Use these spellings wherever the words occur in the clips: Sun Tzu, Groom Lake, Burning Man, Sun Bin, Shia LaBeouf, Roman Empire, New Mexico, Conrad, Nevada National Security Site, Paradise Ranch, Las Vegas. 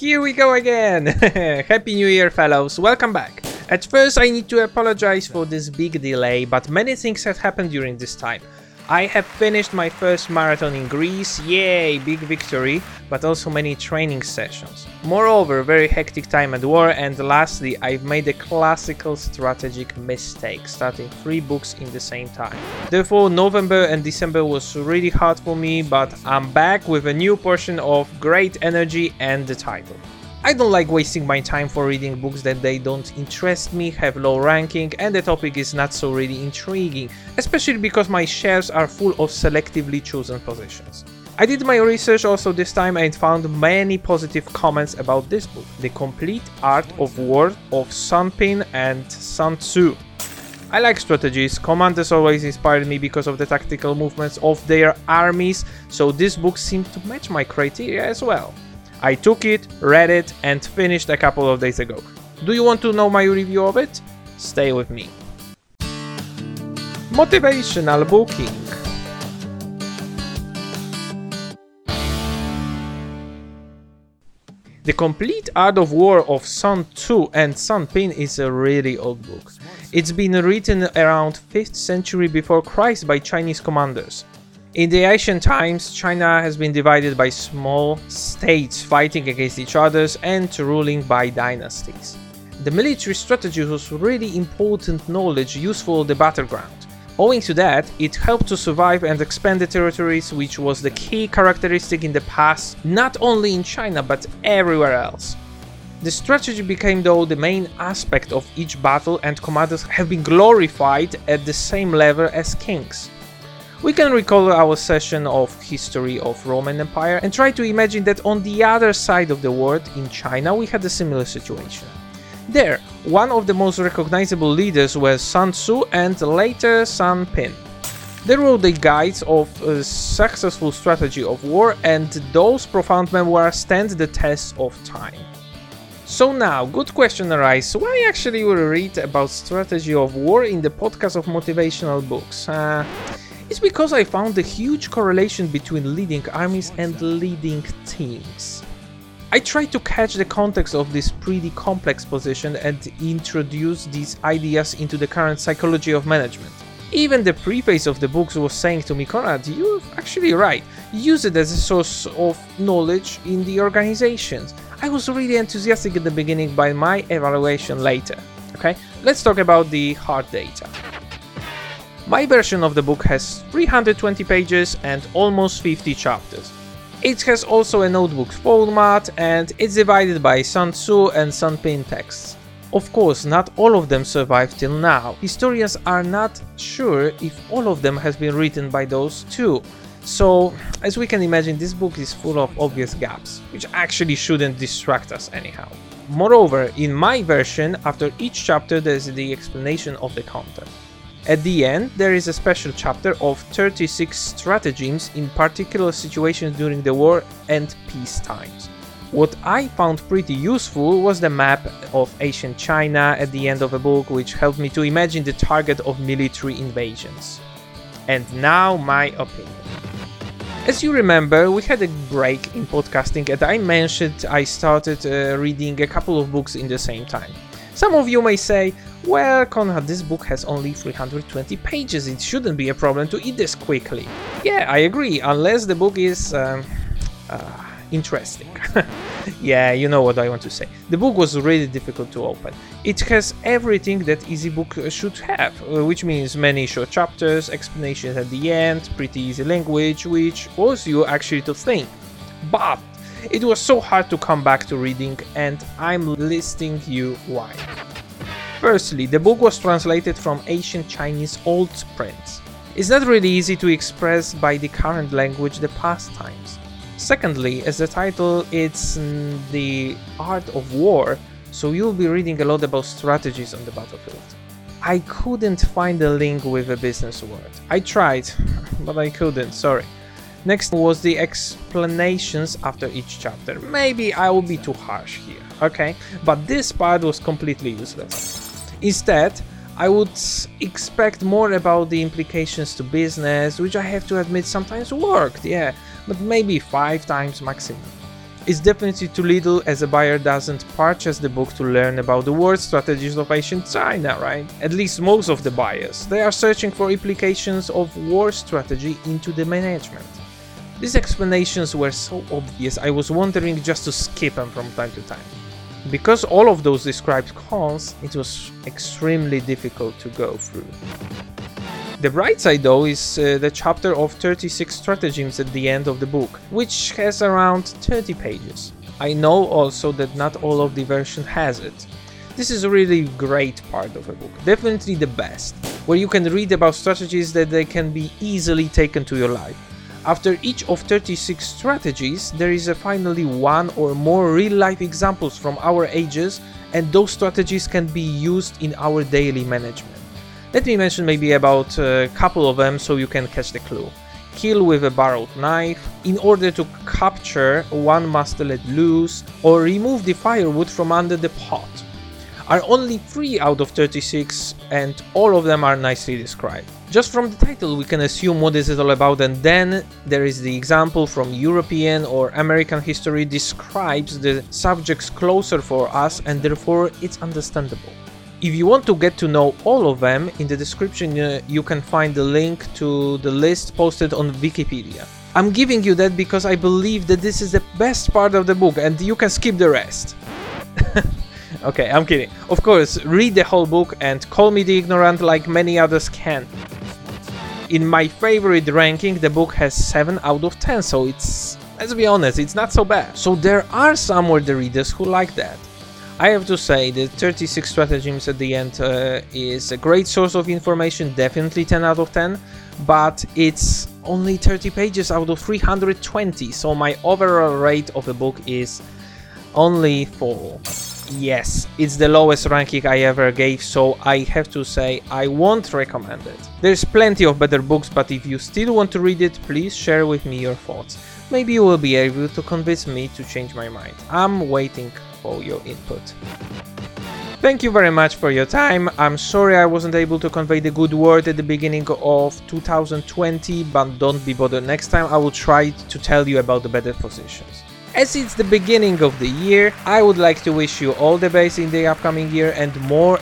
Here we go again! Happy New Year, fellows! Welcome back! At first, I need to apologize for this big delay, but many things have happened during this time. I have finished my first marathon in Greece, yay, big victory, but also many training sessions. Moreover, very hectic time at war, and lastly, I've made a classical strategic mistake, starting 3 books in the same time. Therefore, November and December was really hard for me, but I'm back with a new portion of great energy and the title. I don't like wasting my time for reading books that they don't interest me, have low ranking, and the topic is not so really intriguing, especially because my shelves are full of selectively chosen positions. I did my research also this time and found many positive comments about this book, The Complete Art of War of Sun Bin and Sun Tzu. I like strategies, commanders always inspired me because of the tactical movements of their armies, so this book seemed to match my criteria as well. I took it, read it, and finished a couple of days ago. Do you want to know my review of it? Stay with me. Motivational booking. The Complete Art of War of Sun Tzu and Sun Bin is a really old book. It's been written around 5th century before Christ by Chinese commanders. In the ancient times, China has been divided by small states fighting against each other and ruling by dynasties. The military strategy was really important knowledge useful on the battleground. Owing to that, it helped to survive and expand the territories, which was the key characteristic in the past, not only in China but everywhere else. The strategy became though the main aspect of each battle, and commanders have been glorified at the same level as kings. We can recall our session of history of Roman Empire and try to imagine that on the other side of the world, in China, we had a similar situation. There, one of the most recognizable leaders was Sun Tzu and later Sun Bin. They wrote the guides of a successful strategy of war, and those profound memoirs stand the test of time. So now, good question arises, why actually we read about strategy of war in the podcast of motivational books? It's because I found a huge correlation between leading armies and leading teams. I tried to catch the context of this pretty complex position and introduce these ideas into the current psychology of management. Even the preface of the books was saying to me, Conrad, you're actually right, use it as a source of knowledge in the organizations. I was really enthusiastic at the beginning by my evaluation later. Okay, let's talk about the hard data. My version of the book has 320 pages and almost 50 chapters. It has also a notebook format and it's divided by Sun Tzu and Sun Bin texts. Of course, not all of them survive till now. Historians are not sure if all of them has been written by those two. So, as we can imagine, this book is full of obvious gaps, which actually shouldn't distract us anyhow. Moreover, in my version, after each chapter there's the explanation of the content. At the end, there is a special chapter of 36 stratagems in particular situations during the war and peace times. What I found pretty useful was the map of ancient China at the end of a book, which helped me to imagine the target of military invasions. And now my opinion. As you remember, we had a break in podcasting and I mentioned I started reading a couple of books in the same time. Some of you may say, well, Conrad, this book has only 320 pages, it shouldn't be a problem to eat this quickly. Yeah, I agree, unless the book is interesting. Yeah, you know what I want to say. The book was really difficult to open. It has everything that easy book should have, which means many short chapters, explanations at the end, pretty easy language, which forces you actually to think. But it was so hard to come back to reading, and I'm listing you why. Firstly, the book was translated from ancient Chinese old prints. It's not really easy to express by the current language the past times. Secondly, as the title, it's the art of war, so you'll be reading a lot about strategies on the battlefield. I couldn't find a link with a business word. I tried, but I couldn't, sorry. Next was the explanations after each chapter. Maybe I will be too harsh here, okay? But this part was completely useless. Instead, I would expect more about the implications to business, which I have to admit sometimes worked, yeah, but maybe 5 times maximum. It's definitely too little, as a buyer doesn't purchase the book to learn about the world strategies of ancient China, right? At least most of the buyers. They are searching for implications of war strategy into the management. These explanations were so obvious, I was wondering just to skip them from time to time. Because all of those described cons, it was extremely difficult to go through. The bright side though is the chapter of 36 stratagems at the end of the book, which has around 30 pages. I know also that not all of the version has it. This is a really great part of a book, definitely the best, where you can read about strategies that they can be easily taken to your life. After each of 36 strategies, there is finally one or more real-life examples from our ages, and those strategies can be used in our daily management. Let me mention maybe about a couple of them so you can catch the clue. Kill with a borrowed knife, in order to capture one must let loose, or remove the firewood from under the pot. Are only 3 out of 36 and all of them are nicely described. Just from the title we can assume what this is all about, and then there is the example from European or American history describes the subjects closer for us and therefore it's understandable. If you want to get to know all of them, in the description you can find the link to the list posted on Wikipedia. I'm giving you that because I believe that this is the best part of the book and you can skip the rest. Okay, I'm kidding. Of course, read the whole book and call me the ignorant like many others can. In my favorite ranking, the book has 7 out of 10, so it's, let's be honest, it's not so bad. So there are some of the readers who like that. I have to say that 36 stratagems at the end is a great source of information, definitely 10 out of 10, but it's only 30 pages out of 320, so my overall rate of the book is only 4. Yes, it's the lowest ranking I ever gave, so I have to say I won't recommend it. There's plenty of better books, but if you still want to read it, please share with me your thoughts. Maybe you will be able to convince me to change my mind. I'm waiting for your input. Thank you very much for your time. I'm sorry I wasn't able to convey the good word at the beginning of 2020, but don't be bothered. Next time I will try to tell you about the better positions. As it's the beginning of the year, I would like to wish you all the best in the upcoming year and more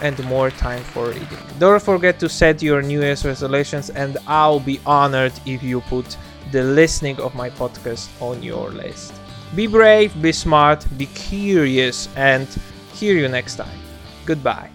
time for reading. Don't forget to set your New Year's resolutions, and I'll be honored if you put the listening of my podcast on your list. Be brave, be smart, be curious, and hear you next time. Goodbye.